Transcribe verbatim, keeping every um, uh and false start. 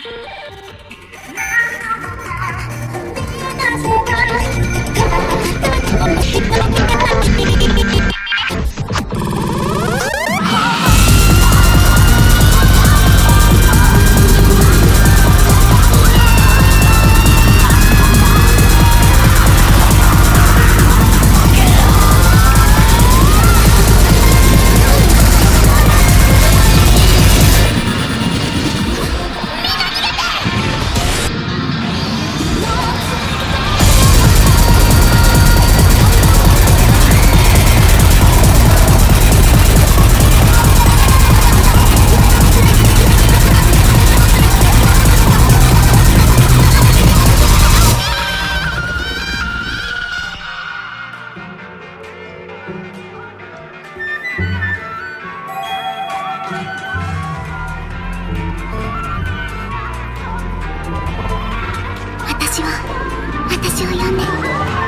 私を私を呼んで。